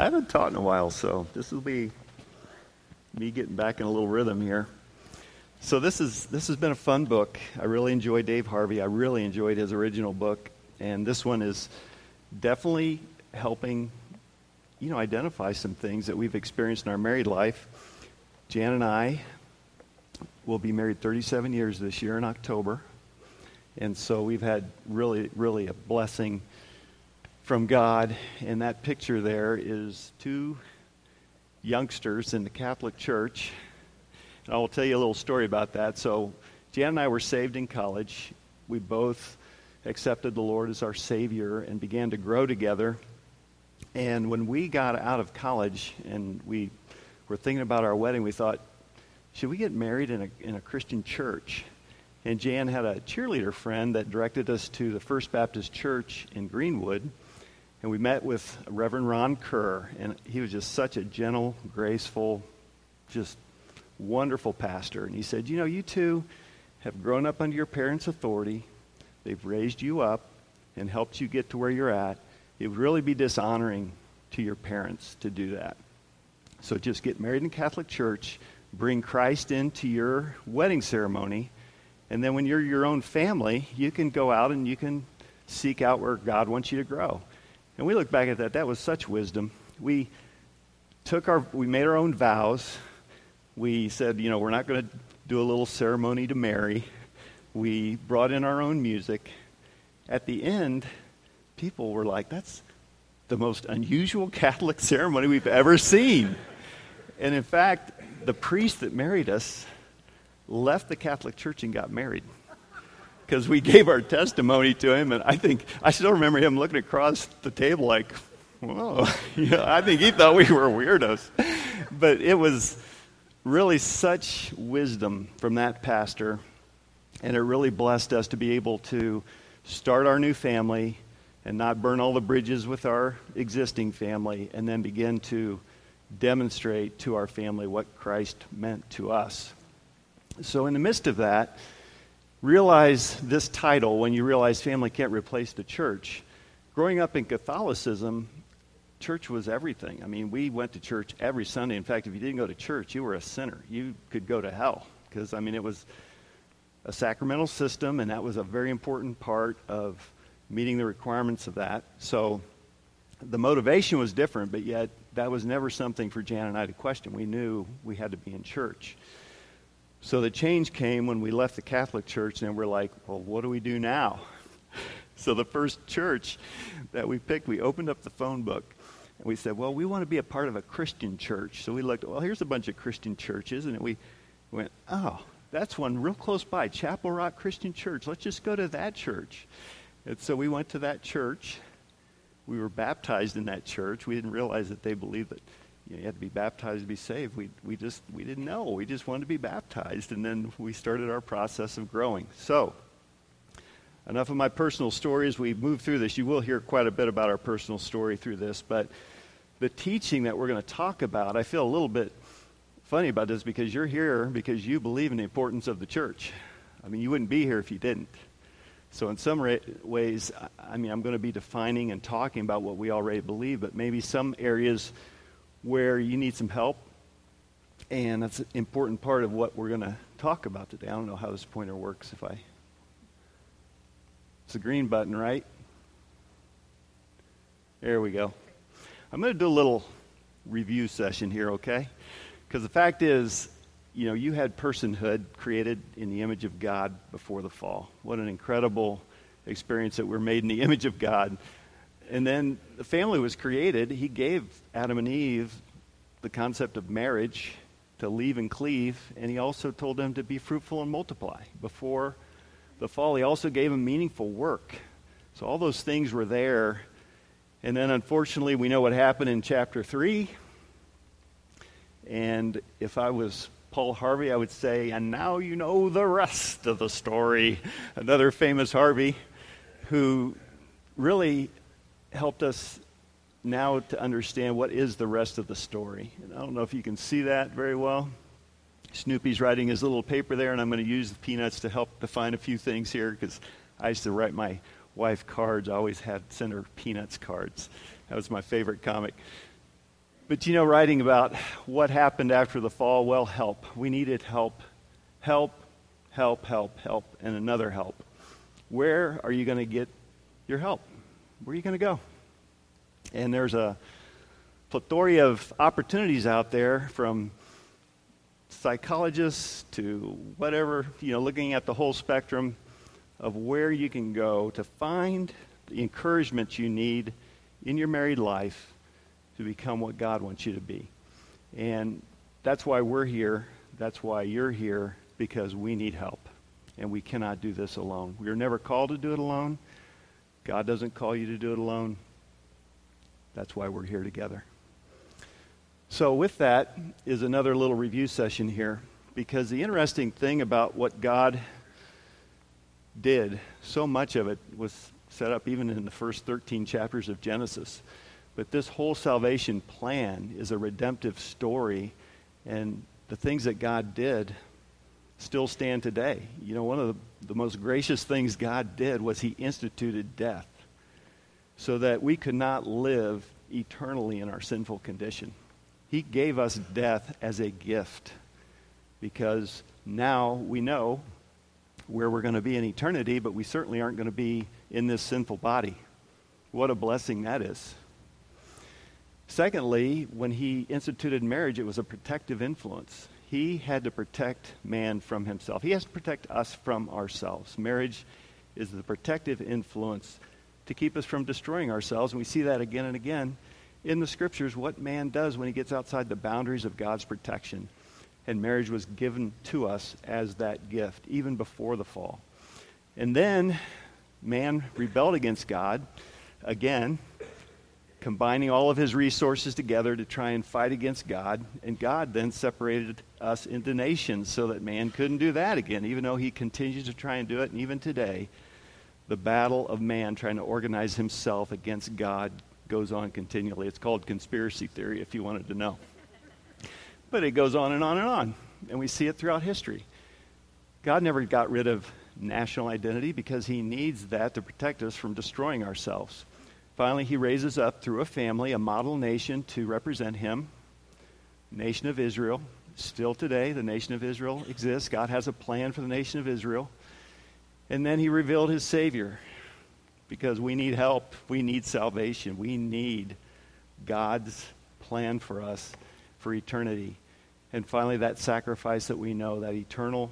I haven't taught in a while, so this will be me getting back in a little rhythm here. So this has been a fun book. I really enjoy Dave Harvey. I really enjoyed his original book, and this one is definitely helping, identify some things that we've experienced in our married life. Jan and I will be married 37 years this year in October, and so we've had really, really a blessing from God, and that picture there is two youngsters in the Catholic Church, and I will tell you a little story about that. So Jan and I were saved in college. We both accepted the Lord as our Savior and began to grow together, and when we got out of college and we were thinking about our wedding, we thought, should we get married in a Christian church? And Jan had a cheerleader friend that directed us to the First Baptist Church in Greenwood, and we met with Reverend Ron Kerr, and he was just such a gentle, graceful, just wonderful pastor. And he said, you two have grown up under your parents' authority. They've raised you up and helped you get to where you're at. It would really be dishonoring to your parents to do that. So just get married in the Catholic Church, bring Christ into your wedding ceremony, and then when you're your own family, you can go out and you can seek out where God wants you to grow. And we look back at that. That was such wisdom. We made our own vows. We said, we're not going to do a little ceremony to marry. We brought in our own music. At the end, people were like, that's the most unusual Catholic ceremony we've ever seen. And in fact, the priest that married us left the Catholic Church and got married because we gave our testimony to him, and I think I still remember him looking across the table like, whoa. I think he thought we were weirdos. But it was really such wisdom from that pastor, and it really blessed us to be able to start our new family and not burn all the bridges with our existing family, and then begin to demonstrate to our family what Christ meant to us. So in the midst of that, realize this title when you realize family can't replace the church. Growing up in Catholicism, church was everything. I mean, we went to church every Sunday. In fact, if you didn't go to church, you were a sinner. You could go to hell because, it was a sacramental system, and that was a very important part of meeting the requirements of that. So the motivation was different, but yet that was never something for Jan and I to question. We knew we had to be in church. So the change came when we left the Catholic Church, and we're like, well, what do we do now? So the first church that we picked, we opened up the phone book, and we said, well, we want to be a part of a Christian church. So we looked, well, here's a bunch of Christian churches, and we went, oh, that's one real close by, Chapel Rock Christian Church. Let's just go to that church. And so we went to that church. We were baptized in that church. We didn't realize that they believed that you had to be baptized to be saved. We didn't know. We just wanted to be baptized, and then we started our process of growing. So, enough of my personal stories. We moved through this. You will hear quite a bit about our personal story through this, but the teaching that we're going to talk about, I feel a little bit funny about this because you're here because you believe in the importance of the church. You wouldn't be here if you didn't. So in some ways, I'm going to be defining and talking about what we already believe, but maybe some areas where you need some help, and that's an important part of what we're going to talk about today. I don't know how this pointer works. It's the green button, right? There we go. I'm going to do a little review session here, okay? Because the fact is, you had personhood created in the image of God before the fall. What an incredible experience that we're made in the image of God. And then the family was created. He gave Adam and Eve the concept of marriage, to leave and cleave, and he also told them to be fruitful and multiply. Before the fall, he also gave them meaningful work. So all those things were there. And then unfortunately, we know what happened in chapter 3. And if I was Paul Harvey, I would say, and now you know the rest of the story. Another famous Harvey who really helped us now to understand what is the rest of the story. And I don't know if you can see that very well. Snoopy's writing his little paper there, and I'm going to use the Peanuts to help define a few things here because I used to write my wife cards. I always had send her Peanuts cards. That was my favorite comic. But you know, writing about what happened after the fall, well, help. We needed help. Help, help, help, help, and another help. Where are you going to get your help? Where are you going to go? And there's a plethora of opportunities out there, from psychologists to whatever, you know, looking at the whole spectrum of where you can go to find the encouragement you need in your married life to become what God wants you to be. And that's why we're here. That's why you're here, because we need help. And we cannot do this alone. We are never called to do it alone. God doesn't call you to do it alone. That's why we're here together. So with that is another little review session here, because the interesting thing about what God did, so much of it was set up even in the first 13 chapters of Genesis. But this whole salvation plan is a redemptive story, and the things that God did still stand today. You know, one of the most gracious things God did was he instituted death so that we could not live eternally in our sinful condition. He gave us death as a gift, because now we know where we're going to be in eternity, but we certainly aren't going to be in this sinful body. What a blessing that is. Secondly, when he instituted marriage, it was a protective influence. He had to protect man from himself. He has to protect us from ourselves. Marriage is the protective influence to keep us from destroying ourselves. And we see that again and again in the scriptures, what man does when he gets outside the boundaries of God's protection. And marriage was given to us as that gift, even before the fall. And then man rebelled against God again, combining all of his resources together to try and fight against God. And God then separated us into nations so that man couldn't do that again, even though he continues to try and do it. And even today, the battle of man trying to organize himself against God goes on continually. It's called conspiracy theory, if you wanted to know. But it goes on and on and on, and we see it throughout history. God never got rid of national identity, because he needs that to protect us from destroying ourselves. Finally, he raises up, through a family, a model nation to represent him, nation of Israel. Still today, the nation of Israel exists. God has a plan for the nation of Israel. And then he revealed his Savior, because we need help. We need salvation. We need God's plan for us for eternity. And finally, that sacrifice that we know, that eternal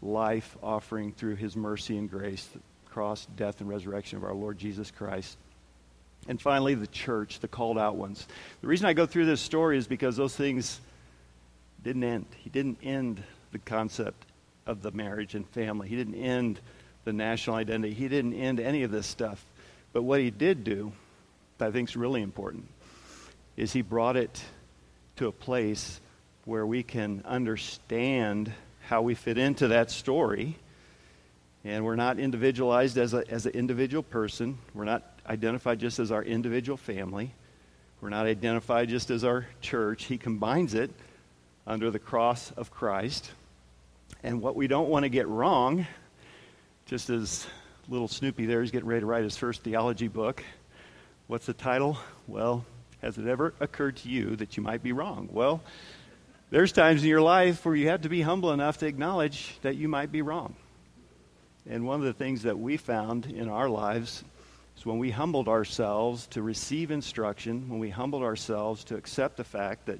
life offering through his mercy and grace, the cross, death, and resurrection of our Lord Jesus Christ. And finally, the church, the called out ones. The reason I go through this story is because those things didn't end. He didn't end the concept of the marriage and family. He didn't end the national identity. He didn't end any of this stuff. But what he did do, that I think is really important, is he brought it to a place where we can understand how we fit into that story. And we're not individualized as an individual person. We're not identified just as our individual family. We're not identified just as our church. He combines it under the cross of Christ. And what we don't want to get wrong, just as little Snoopy there, he's getting ready to write his first theology book. What's the title? Well, has it ever occurred to you that you might be wrong? Well, there's times in your life where you have to be humble enough to acknowledge that you might be wrong. And one of the things that we found in our lives is when we humbled ourselves to receive instruction, when we humbled ourselves to accept the fact that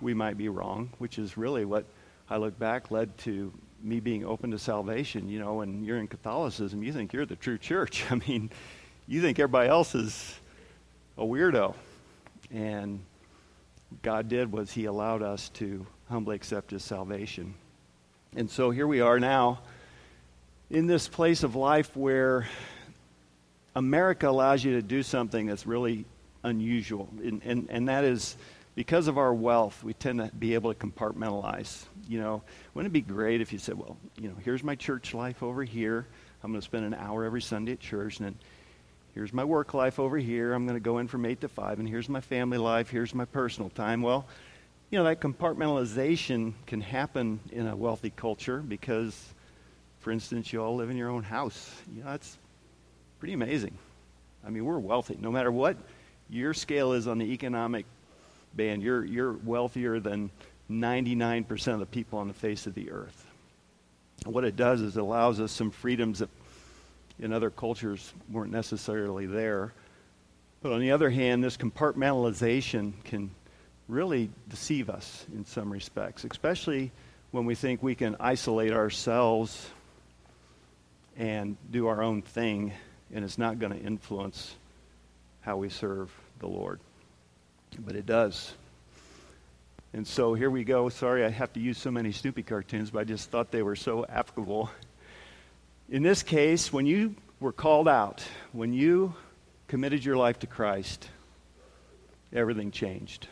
we might be wrong, which is really what I look back led to me being open to salvation. You know, when you're in Catholicism, you think you're the true church. I mean, you think everybody else is a weirdo. And what God did was he allowed us to humbly accept his salvation. And so here we are now, in this place of life where America allows you to do something that's really unusual. And that is, because of our wealth, we tend to be able to compartmentalize. You know, wouldn't it be great if you said, well, you know, here's my church life over here. I'm going to spend an hour every Sunday at church. And then here's my work life over here. I'm going to go in from 8 to 5. And here's my family life. Here's my personal time. Well, you know, that compartmentalization can happen in a wealthy culture because, for instance, you all live in your own house. You know, that's pretty amazing. I mean, we're wealthy. No matter what your scale is on the economic band, you're wealthier than 99% of the people on the face of the earth. And what it does is it allows us some freedoms that in other cultures weren't necessarily there. But on the other hand, this compartmentalization can really deceive us in some respects, especially when we think we can isolate ourselves and do our own thing, and it's not going to influence how we serve the Lord. But it does. And so here we go. Sorry I have to use so many Snoopy cartoons, but I just thought they were so applicable. In this case, when you were called out, when you committed your life to Christ, everything changed.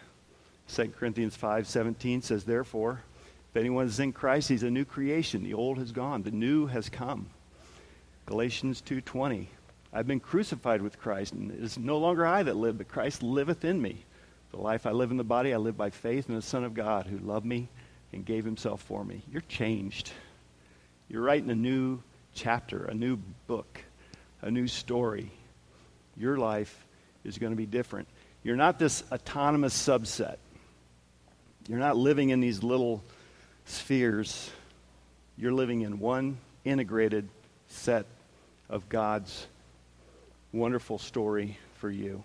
2 Corinthians 5:17 says, "Therefore, if anyone is in Christ, he's a new creation. The old has gone. The new has come." Galatians 2:20, "I've been crucified with Christ, and it is no longer I that live, but Christ liveth in me. The life I live in the body, I live by faith in the Son of God, who loved me and gave himself for me." You're changed. You're writing a new chapter, a new book, a new story. Your life is going to be different. You're not this autonomous subset. You're not living in these little spheres. You're living in one integrated set of God's wonderful story for you.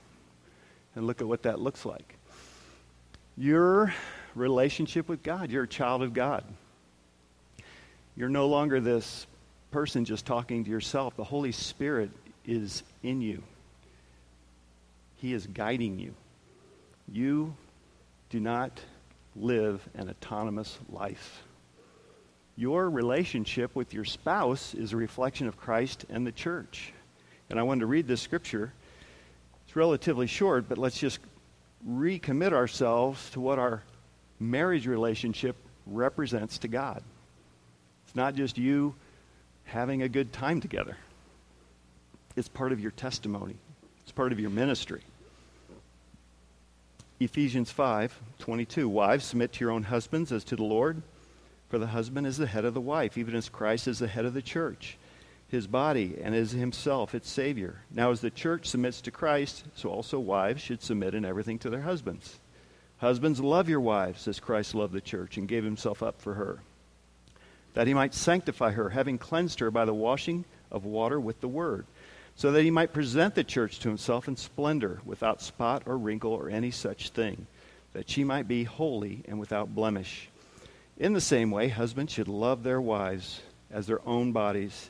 And look at what that looks like. Your relationship with God. You're a child of God. You're no longer this person just talking to yourself. The Holy Spirit is in you. He is guiding you. You do not live an autonomous life. Your relationship with your spouse is a reflection of Christ and the church. And I wanted to read this scripture. It's relatively short, but let's just recommit ourselves to what our marriage relationship represents to God. It's not just you having a good time together. It's part of your testimony. It's part of your ministry. Ephesians 5:22, "Wives, submit to your own husbands as to the Lord. For the husband is the head of the wife, even as Christ is the head of the church, his body, and is himself its Savior. Now as the church submits to Christ, so also wives should submit in everything to their husbands. Husbands, love your wives as Christ loved the church and gave himself up for her, that he might sanctify her, having cleansed her by the washing of water with the word, so that he might present the church to himself in splendor, without spot or wrinkle or any such thing, that she might be holy and without blemish. In the same way, husbands should love their wives as their own bodies.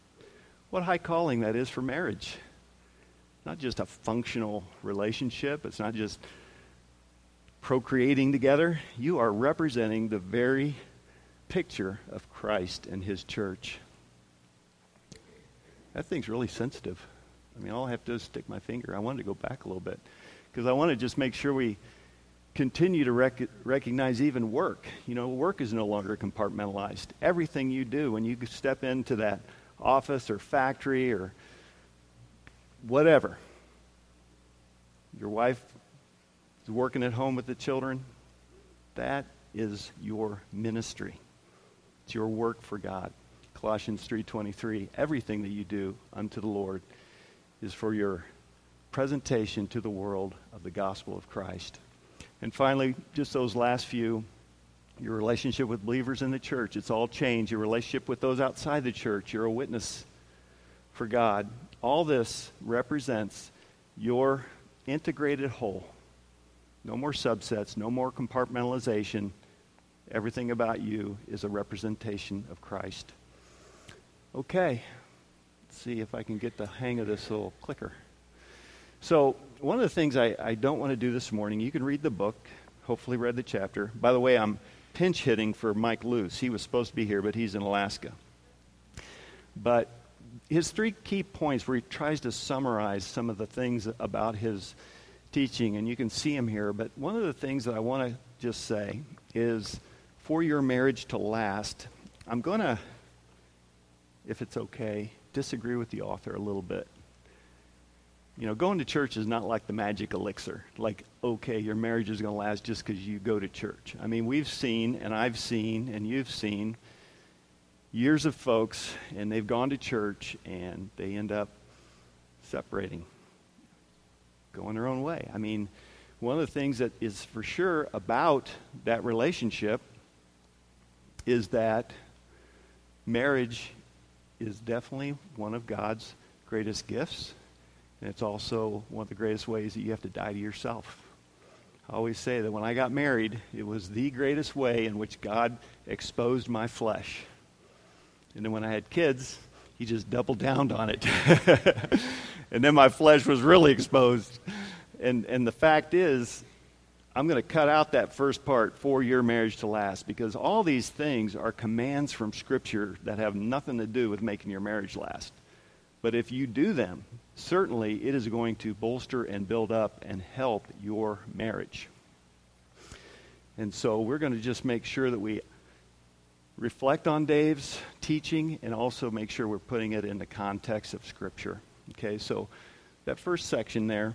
What high calling that is for marriage. Not just a functional relationship. It's not just procreating together. You are representing the very picture of Christ and his church. That thing's really sensitive. I mean, all I have to do is stick my finger. I wanted to go back a little bit because I want to just make sure we continue to recognize even work. You know, work is no longer compartmentalized. Everything you do when you step into that office or factory or whatever, your wife is working at home with the children, that is your ministry. It's your work for God. Colossians 3:23, everything that you do unto the Lord is for your presentation to the world of the gospel of Christ. And finally, just those last few, your relationship with believers in the church, it's all changed. Your relationship with those outside the church, you're a witness for God. All this represents your integrated whole. No more subsets, no more compartmentalization. Everything about you is a representation of Christ. Okay, let's see if I can get the hang of this little clicker. So one of the things I don't want to do this morning, you can read the book, hopefully read the chapter. By the way, I'm pinch hitting for Mike Luce. He was supposed to be here, but he's in Alaska. But his three key points where he tries to summarize some of the things about his teaching, and you can see him here. But one of the things that I want to just say is, for your marriage to last, I'm going to, if it's okay, disagree with the author a little bit. You know, going to church is not like the magic elixir. Like, okay, your marriage is going to last just because you go to church. I mean, we've seen, and I've seen, and you've seen, years of folks, and they've gone to church, and they end up separating, going their own way. I mean, one of the things that is for sure about that relationship is that marriage is definitely one of God's greatest gifts, and it's also one of the greatest ways that you have to die to yourself. I always say that when I got married, it was the greatest way in which God exposed my flesh. And then when I had kids, he just doubled down on it. And then my flesh was really exposed. And the fact is, I'm going to cut out that first part, for your marriage to last, because all these things are commands from Scripture that have nothing to do with making your marriage last. But if you do them, certainly it is going to bolster and build up and help your marriage. And so we're going to just make sure that we reflect on Dave's teaching and also make sure we're putting it in the context of Scripture. Okay, so that first section there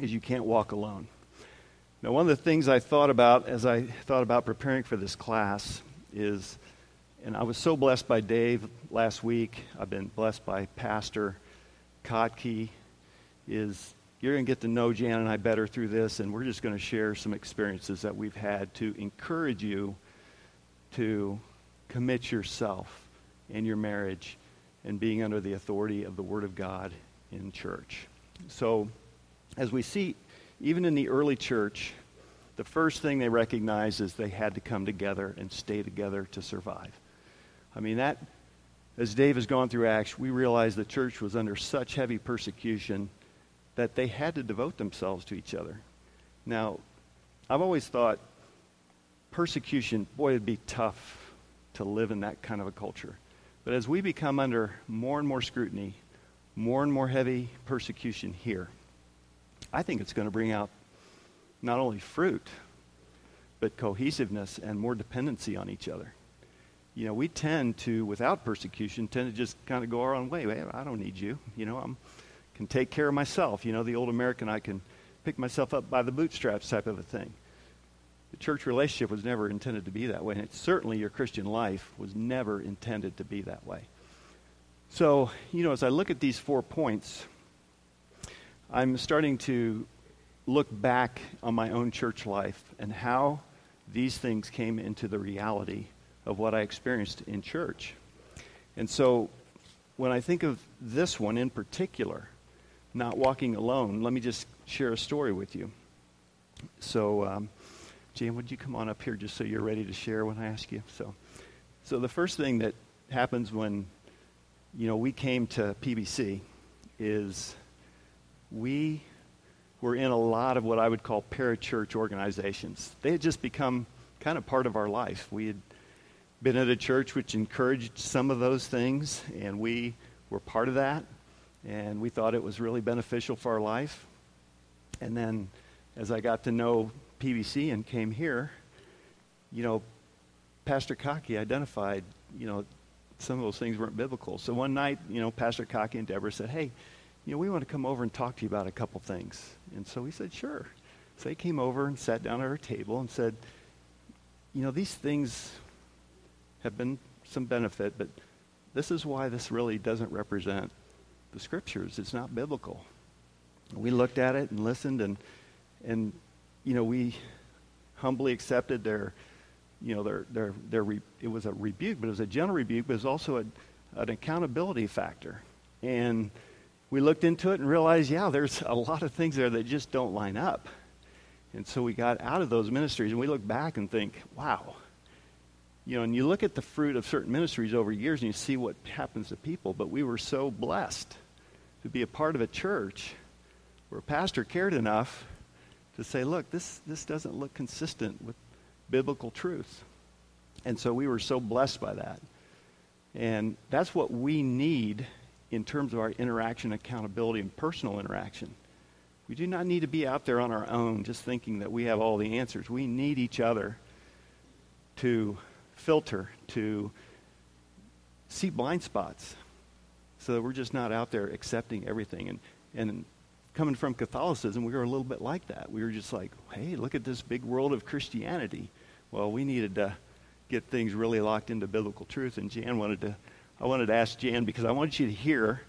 is, you can't walk alone. Now, one of the things I thought about as I thought about preparing for this class is, and I was so blessed by Dave last week, I've been blessed by Pastor Kotke, is you're going to get to know Jan and I better through this, and we're just going to share some experiences that we've had to encourage you to commit yourself and your marriage and being under the authority of the Word of God in church. So as we see, even in the early church, the first thing they recognized is they had to come together and stay together to survive. I mean, that, as Dave has gone through Acts, we realize the church was under such heavy persecution that they had to devote themselves to each other. Now, I've always thought, persecution, boy, it'd be tough to live in that kind of a culture. But as we become under more and more scrutiny, more and more heavy persecution here, I think it's going to bring out not only fruit, but cohesiveness and more dependency on each other. You know, we tend to, without persecution, tend to just kind of go our own way. I don't need you. You know, I can take care of myself. You know, the old American, I can pick myself up by the bootstraps type of a thing. The church relationship was never intended to be that way, and it, certainly your Christian life was never intended to be that way. So, you know, as I look at these 4 points, I'm starting to look back on my own church life and how these things came into the reality of what I experienced in church. And so when I think of this one in particular, not walking alone, let me just share a story with you. So, Jan, would you come on up here just so you're ready to share when I ask you? So the first thing that happens when, you know, we came to PBC is we were in a lot of what I would call parachurch organizations. They had just become kind of part of our life. We had been at a church which encouraged some of those things, and we were part of that, and we thought it was really beneficial for our life. And then as I got to know PBC and came here, you know, Pastor Kotke identified, you know, some of those things weren't biblical. So one night, you know, Pastor Kotke and Deborah said, hey, you know, we want to come over and talk to you about a couple things. And so we said, sure. So they came over and sat down at our table and said, you know, these things have been some benefit, but this is why this really doesn't represent the Scriptures. It's not biblical. And we looked at it and listened, and you know, we humbly accepted their, you know, their it was a rebuke, but it was a gentle rebuke, but it was also an accountability factor. And we looked into it and realized, yeah, there's a lot of things there that just don't line up. And so we got out of those ministries, and we look back and think, wow. You know, and you look at the fruit of certain ministries over years, and you see what happens to people. But we were so blessed to be a part of a church where a pastor cared enough to say, look, this doesn't look consistent with biblical truth. And so we were so blessed by that. And that's what we need in terms of our interaction, accountability, and personal interaction. We do not need to be out there on our own just thinking that we have all the answers. We need each other to filter, to see blind spots, so that we're just not out there accepting everything. And coming from Catholicism, we were a little bit like that. We were just like, hey, look at this big world of Christianity. Well, we needed to get things really locked into biblical truth, and I wanted to ask Jan, because I wanted you to hear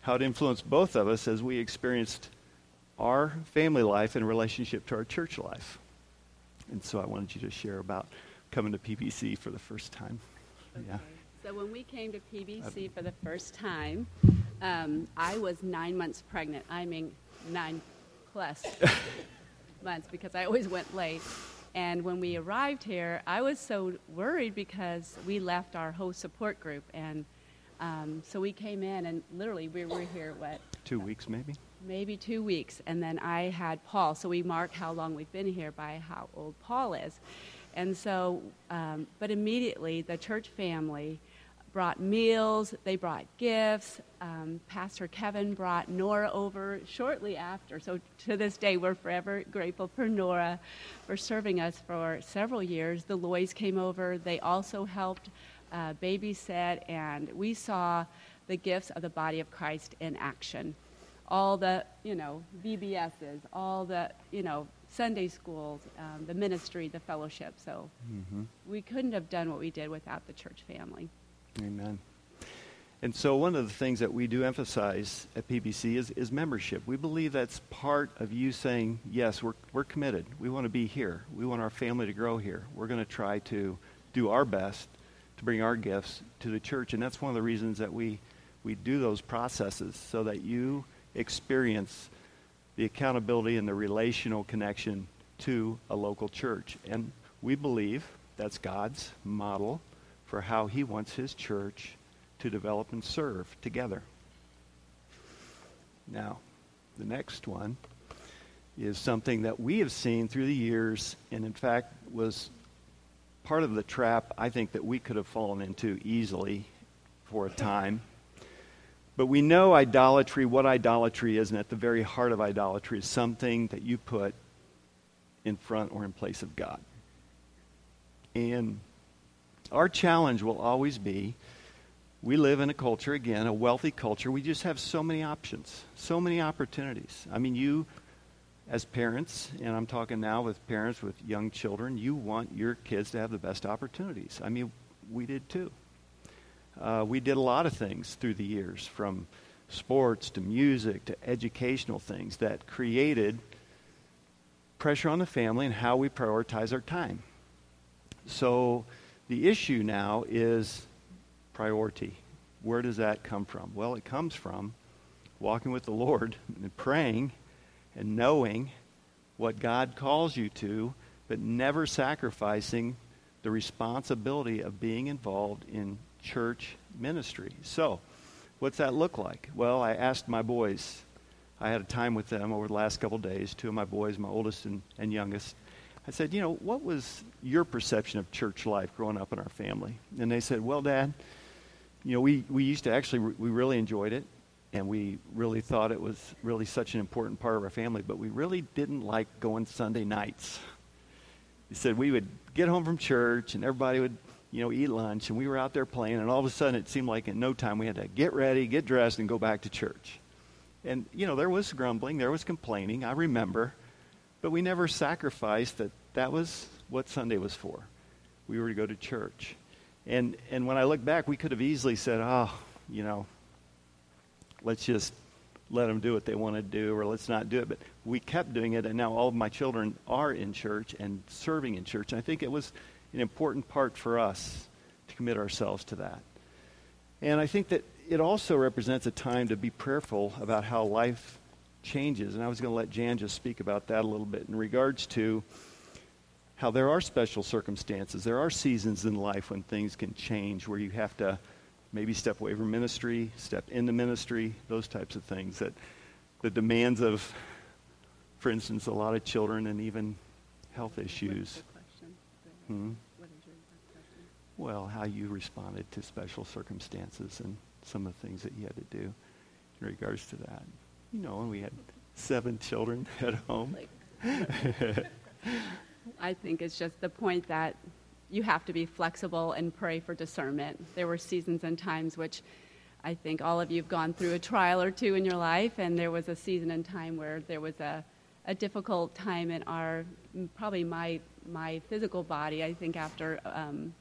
how it influenced both of us as we experienced our family life in relationship to our church life. And so I wanted you to share about coming to PBC for the first time. Okay. Yeah. So when we came to PBC for the first time, I was 9 months pregnant. I mean, 9+ months, because I always went late. And when we arrived here, I was so worried because we left our whole support group. And so we came in, and literally we were here, 2 weeks maybe? Maybe 2 weeks. And then I had Paul. So we mark how long we've been here by how old Paul is. And so, but immediately the church family brought meals, they brought gifts. Pastor Kevin brought Nora over shortly after. So to this day, we're forever grateful for Nora for serving us for several years. The Lloyds came over. They also helped babysit, and we saw the gifts of the body of Christ in action. All the, VBSs, all the, Sunday schools, the ministry, the fellowship. So we couldn't have done what we did without the church family. Amen. And so one of the things that we do emphasize at PBC is membership. We believe that's part of you saying, yes, we're committed. We want to be here. We want our family to grow here. We're going to try to do our best to bring our gifts to the church. And that's one of the reasons that we do those processes, so that you experience the accountability and the relational connection to a local church. And we believe that's God's model for how he wants his church to develop and serve together. Now, the next one is something that we have seen through the years, and in fact was part of the trap, I think, that we could have fallen into easily for a time. But we know idolatry, what idolatry is, and at the very heart of idolatry is something that you put in front or in place of God. And our challenge will always be, we live in a culture, again, a wealthy culture. We just have so many options, so many opportunities. I mean, you as parents, and I'm talking now with parents with young children, you want your kids to have the best opportunities. I mean, we did too. We did a lot of things through the years, from sports to music to educational things that created pressure on the family and how we prioritize our time. So the issue now is priority. Where does that come from? Well, it comes from walking with the Lord and praying and knowing what God calls you to, but never sacrificing the responsibility of being involved in church ministry. So, what's that look like? Well, I asked my boys. I had a time with them over the last couple days, two of my boys, my oldest and youngest. I said, what was your perception of church life growing up in our family? And they said, well, Dad, we used to actually, we really enjoyed it, and we really thought it was really such an important part of our family, but we really didn't like going Sunday nights. He said we would get home from church, and everybody would eat lunch, and we were out there playing, and all of a sudden it seemed like in no time we had to get ready, get dressed, and go back to church. And, there was grumbling, there was complaining, I remember, but we never sacrificed that was what Sunday was for. We were to go to church. And when I look back, we could have easily said, let's just let them do what they want to do, or let's not do it. But we kept doing it, and now all of my children are in church and serving in church. And I think it was an important part for us to commit ourselves to that. And I think that it also represents a time to be prayerful about how life changes. And I was going to let Jan just speak about that a little bit in regards to how there are special circumstances. There are seasons in life when things can change, where you have to maybe step away from ministry, step into ministry, those types of things. That the demands of, for instance, a lot of children and even health issues. What is your question? Well, how you responded to special circumstances and some of the things that you had to do in regards to that. And we had 7 children at home. I think it's just the point that you have to be flexible and pray for discernment. There were seasons and times which I think all of you have gone through a trial or two in your life, and there was a season and time where there was a difficult time in our, probably my physical body, I think after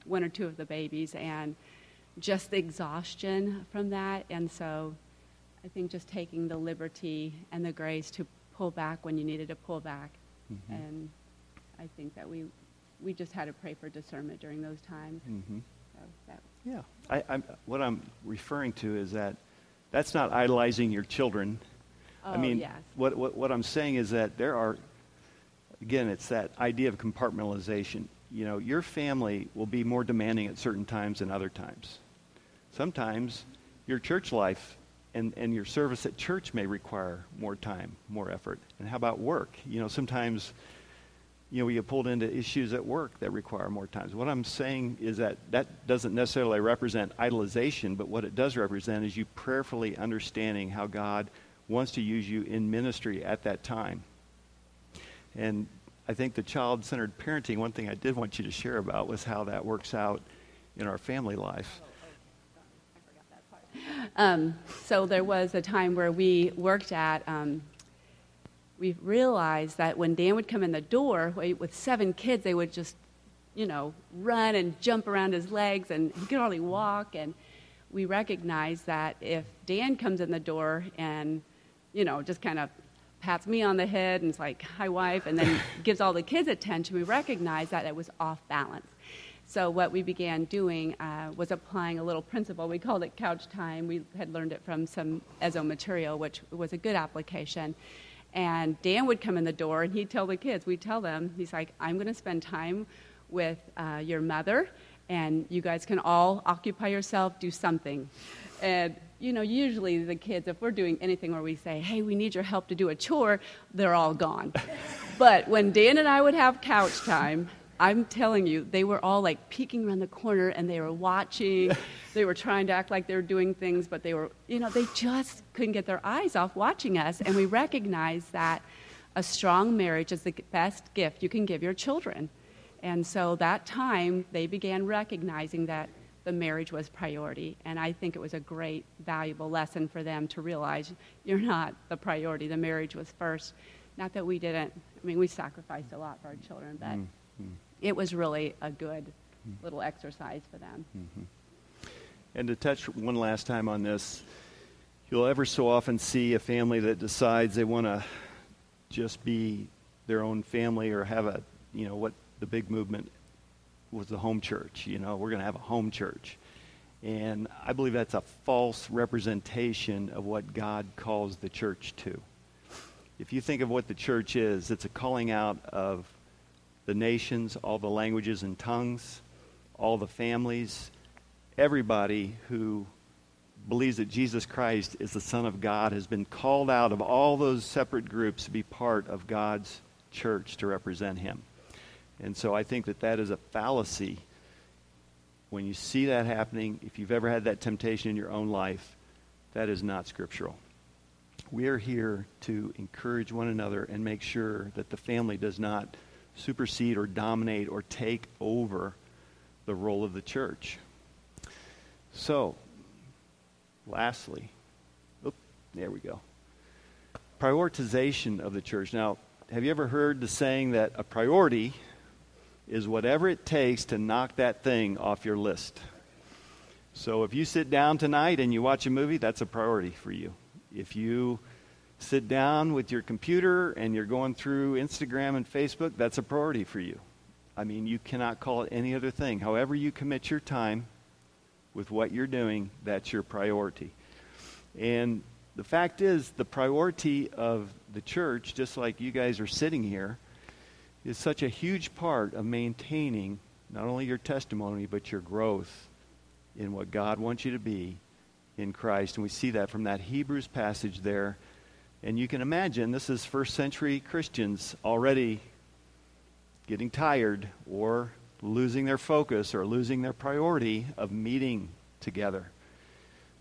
one or two of the babies, and just the exhaustion from that. And so I think just taking the liberty and the grace to pull back when you needed to pull back. Mm-hmm. And I think that we just had to pray for discernment during those times. Mm-hmm. Yeah. What I'm referring to is that's not idolizing your children. Oh, I mean, yes. What I'm saying is that there are, again, it's that idea of compartmentalization. You know, your family will be more demanding at certain times than other times. Sometimes your church life and your service at church may require more time, more effort. And how about work? You know, sometimes, you know, we get pulled into issues at work that require more time. What I'm saying is that doesn't necessarily represent idolization, but what it does represent is you prayerfully understanding how God wants to use you in ministry at that time. And I think the child-centered parenting, one thing I did want you to share about was how that works out in our family life. I forgot that part. So there was a time where we worked at... we realized that when Dan would come in the door with 7 kids, they would just, you know, run and jump around his legs, and he could hardly walk. And we recognized that if Dan comes in the door and, you know, just kind of pats me on the head and is like, hi, wife, and then gives all the kids attention, we recognized that it was off balance. So what we began doing was applying a little principle. We called it couch time. We had learned it from some Ezzo material, which was a good application. And Dan would come in the door, and he'd tell the kids, we'd tell them, he's like, I'm going to spend time with your mother, and you guys can all occupy yourself, do something. And, you know, usually the kids, if we're doing anything where we say, hey, we need your help to do a chore, they're all gone. But when Dan and I would have couch time, I'm telling you, they were all like peeking around the corner, and they were watching. They were trying to act like they were doing things, but they were, you know, they just couldn't get their eyes off watching us. And we recognized that a strong marriage is the best gift you can give your children. And so that time, they began recognizing that the marriage was priority. And I think it was a great, valuable lesson for them to realize you're not the priority. The marriage was first. Not that we didn't. I mean, we sacrificed a lot for our children, but... It was really a good little exercise for them. Mm-hmm. And to touch one last time on this, you'll ever so often see a family that decides they want to just be their own family or have a, you know, what the big movement was, the home church. You know, we're going to have a home church. And I believe that's a false representation of what God calls the church to. If you think of what the church is, it's a calling out of the nations, all the languages and tongues, all the families, everybody who believes that Jesus Christ is the Son of God has been called out of all those separate groups to be part of God's church to represent him. And so I think that is a fallacy. When you see that happening, if you've ever had that temptation in your own life, that is not scriptural. We are here to encourage one another and make sure that the family does not supersede or dominate or take over the role of the church. So, lastly, there we go. Prioritization of the church. Now, have you ever heard the saying that a priority is whatever it takes to knock that thing off your list? So if you sit down tonight and you watch a movie, that's a priority for you. If you sit down with your computer and you're going through Instagram and Facebook, that's a priority for you. I mean, you cannot call it any other thing. However you commit your time with what you're doing, that's your priority. And the fact is, the priority of the church, just like you guys are sitting here, is such a huge part of maintaining not only your testimony, but your growth in what God wants you to be in Christ. And we see that from that Hebrews passage there. And you can imagine this is first century Christians already getting tired or losing their focus or losing their priority of meeting together.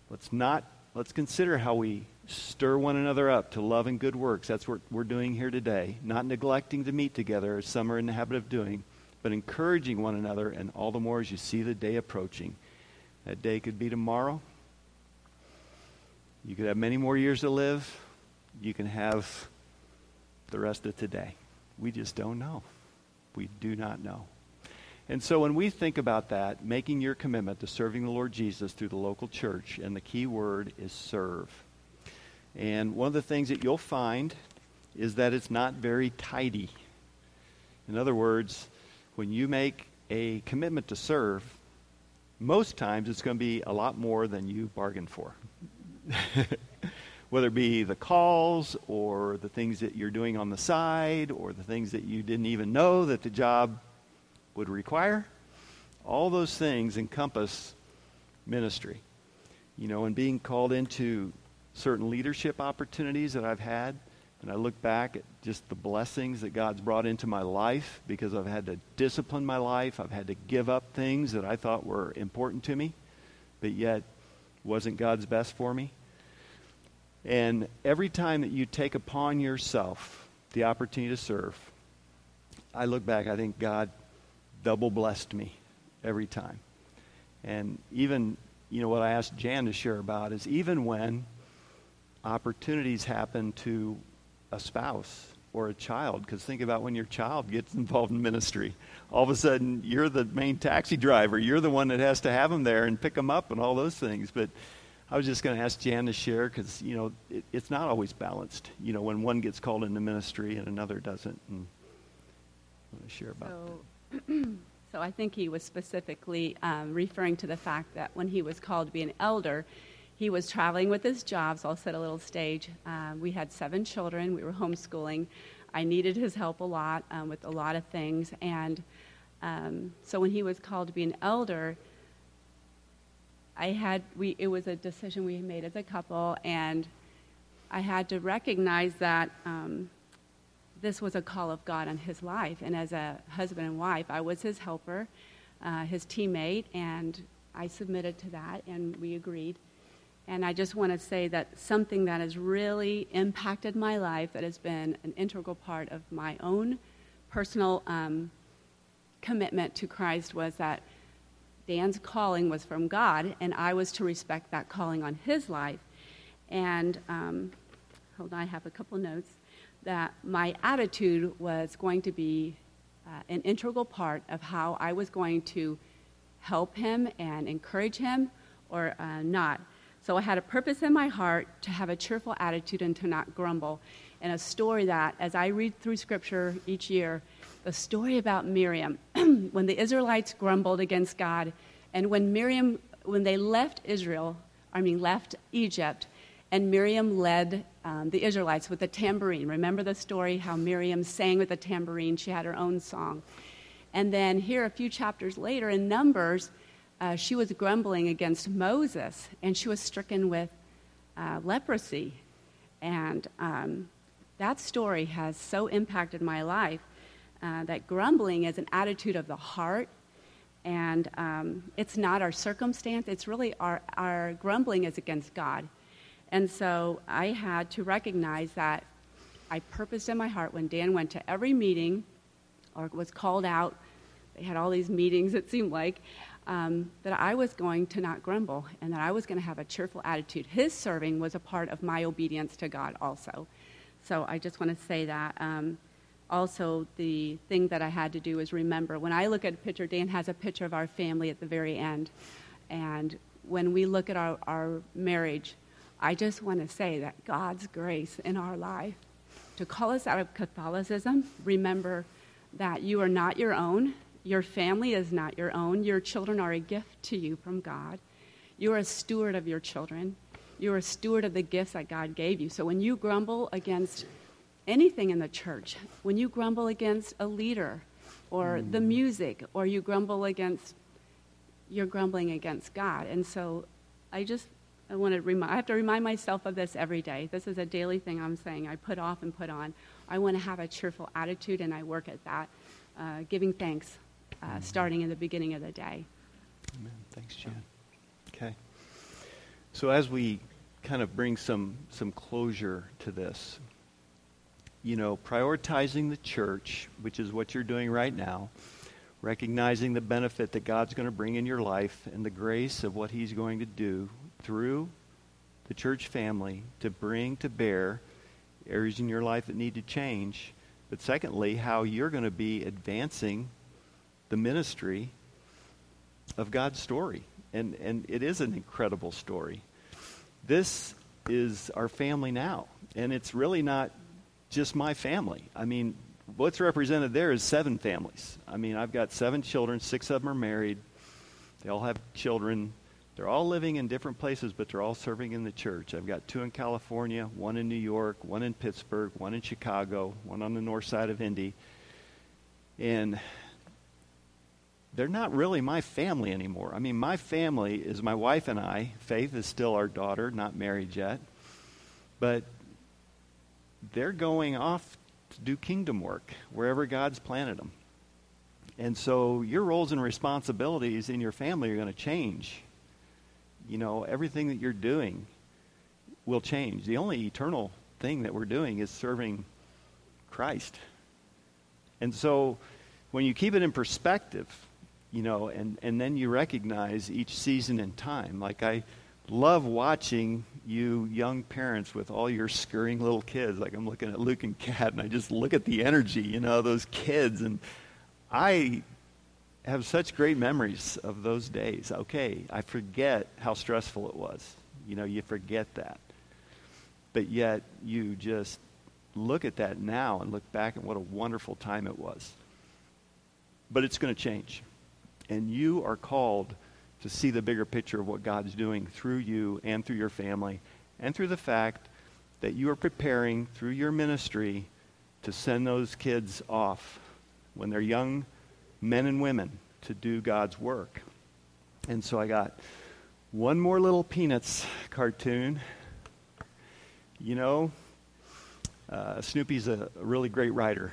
Let's not Let's consider how we stir one another up to love and good works. That's what we're doing here today. Not neglecting to meet together, as some are in the habit of doing, but encouraging one another, and all the more as you see the day approaching. That day could be tomorrow. You could have many more years to live. You can have the rest of today. We just don't know. We do not know. And so when we think about that, making your commitment to serving the Lord Jesus through the local church, and the key word is serve. And one of the things that you'll find is that it's not very tidy. In other words, when you make a commitment to serve, most times it's going to be a lot more than you bargained for. Whether it be the calls or the things that you're doing on the side or the things that you didn't even know that the job would require. All those things encompass ministry. You know, and being called into certain leadership opportunities that I've had, and I look back at just the blessings that God's brought into my life because I've had to discipline my life. I've had to give up things that I thought were important to me, but yet wasn't God's best for me. And every time that you take upon yourself the opportunity to serve, I look back, I think God double blessed me every time. And even, you know, what I asked Jan to share about is even when opportunities happen to a spouse or a child, because think about when your child gets involved in ministry. All of a sudden, you're the main taxi driver. You're the one that has to have them there and pick them up and all those things. But I was just going to ask Jan to share because, you know, it's not always balanced, you know, when one gets called into ministry and another doesn't. And I want to share about that. So I think he was specifically referring to the fact that when he was called to be an elder, he was traveling with his job, so I'll set a little stage. We had 7 children. We were homeschooling. I needed his help a lot with a lot of things. And so when he was called to be an elder, it was a decision we made as a couple, and I had to recognize that this was a call of God on his life. And as a husband and wife, I was his helper, his teammate, and I submitted to that, and we agreed. And I just want to say that something that has really impacted my life, that has been an integral part of my own personal commitment to Christ, was that Dan's calling was from God, and I was to respect that calling on his life. And hold on, I have a couple notes. That my attitude was going to be an integral part of how I was going to help him and encourage him or not. So I had a purpose in my heart to have a cheerful attitude and to not grumble. And a story that, as I read through Scripture each year, the story about Miriam, when the Israelites grumbled against God, and when they left Egypt, and Miriam led the Israelites with a tambourine. Remember the story how Miriam sang with a tambourine? She had her own song. And then here a few chapters later in Numbers, she was grumbling against Moses, and she was stricken with leprosy. And that story has so impacted my life that grumbling is an attitude of the heart. And it's not our circumstance. It's really our grumbling is against God. And so I had to recognize that I purposed in my heart when Dan went to every meeting or was called out, they had all these meetings it seemed like, that I was going to not grumble and that I was going to have a cheerful attitude. His serving was a part of my obedience to God also. So I just want to say that. Also, the thing that I had to do is remember, when I look at a picture, Dan has a picture of our family at the very end. And when we look at our marriage, I just want to say that God's grace in our life, to call us out of Catholicism, remember that you are not your own, your family is not your own, your children are a gift to you from God. You are a steward of your children. You are a steward of the gifts that God gave you. So when you grumble against anything in the church, when you grumble against a leader or the music, or you're grumbling against God. And so I have to remind myself of this every day. This is a daily thing I'm saying. I put off and put on. I want to have a cheerful attitude, and I work at that, giving thanks, starting in the beginning of the day. Amen. Thanks, Jan. Okay. So as we kind of bring some closure to this. You know, prioritizing the church, which is what you're doing right now, recognizing the benefit that God's going to bring in your life and the grace of what he's going to do through the church family to bring to bear areas in your life that need to change. But secondly, how you're going to be advancing the ministry of God's story. And it is an incredible story. This is our family now. And it's really not just my family. I mean, what's represented there is 7 families. I mean, I've got 7 children. 6 of them are married. They all have children. They're all living in different places, but they're all serving in the church. I've got 2 in California, 1 in New York, 1 in Pittsburgh, 1 in Chicago, 1 on the north side of Indy. And they're not really my family anymore. I mean, my family is my wife and I. Faith is still our daughter, not married yet. But they're going off to do kingdom work wherever God's planted them. And so your roles and responsibilities in your family are going to change. You know, everything that you're doing will change. The only eternal thing that we're doing is serving Christ. And so when you keep it in perspective, you know, and then you recognize each season and time. Like, I love watching you young parents with all your scurrying little kids. Like, I'm looking at Luke and Kat, and I just look at the energy, you know, those kids. And I have such great memories of those days. Okay, I forget how stressful it was. You know, you forget that. But yet you just look at that now and look back at what a wonderful time it was. But it's going to change. And you are called to see the bigger picture of what God's doing through you and through your family and through the fact that you are preparing through your ministry to send those kids off when they're young men and women to do God's work. And so I got one more little Peanuts cartoon. You know, Snoopy's a really great writer.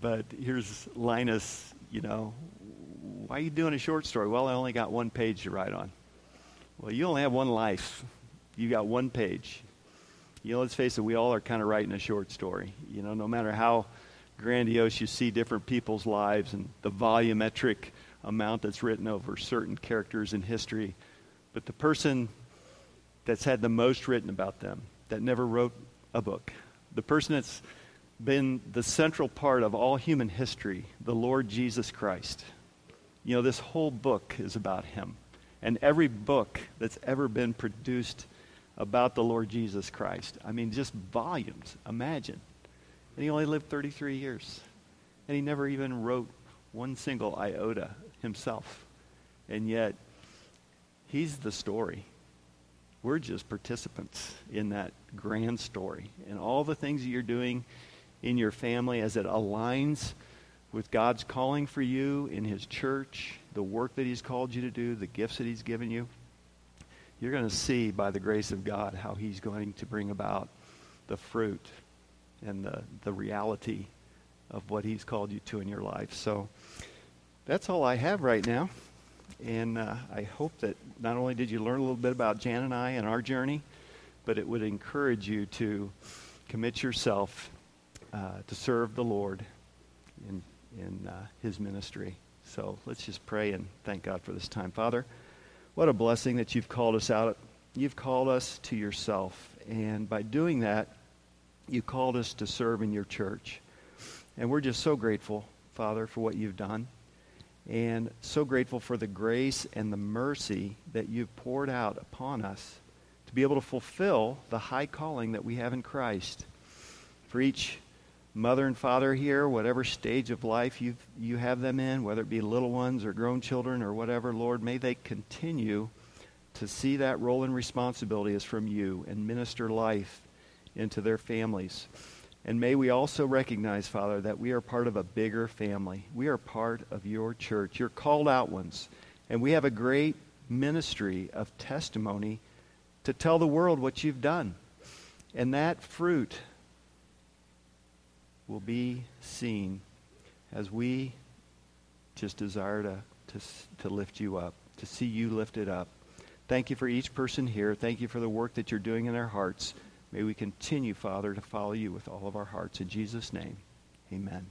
But here's Linus, you know, why are you doing a short story? Well, I only got 1 page to write on. Well, you only have 1 life. You got 1 page. You know, let's face it, we all are kind of writing a short story. You know, no matter how grandiose you see different people's lives and the volumetric amount that's written over certain characters in history, but the person that's had the most written about them, that never wrote a book, the person that's been the central part of all human history, the Lord Jesus Christ. You know, this whole book is about him. And every book that's ever been produced about the Lord Jesus Christ, I mean, just volumes, imagine. And he only lived 33 years. And he never even wrote one single iota himself. And yet, he's the story. We're just participants in that grand story. And all the things that you're doing in your family as it aligns with God's calling for you in his church, the work that he's called you to do, the gifts that he's given you, you're going to see by the grace of God how he's going to bring about the fruit and the reality of what he's called you to in your life. So that's all I have right now. And I hope that not only did you learn a little bit about Jan and I and our journey, but it would encourage you to commit yourself to serve the Lord in his ministry. So let's just pray and thank God for this time. Father, what a blessing that you've called us out. You've called us to yourself. And by doing that, you called us to serve in your church. And we're just so grateful, Father, for what you've done. And so grateful for the grace and the mercy that you've poured out upon us to be able to fulfill the high calling that we have in Christ. For each mother and father here, whatever stage of life you have them in, whether it be little ones or grown children or whatever, Lord, may they continue to see that role and responsibility as from you and minister life into their families. And may we also recognize, Father, that we are part of a bigger family. We are part of your church, your called out ones. And we have a great ministry of testimony to tell the world what you've done. And that fruit will be seen as we just desire to lift you up, to see you lifted up, Thank you for each person here. Thank you for the work that you're doing in their hearts. May we continue, Father, to follow you with all of our hearts. In Jesus' name, amen.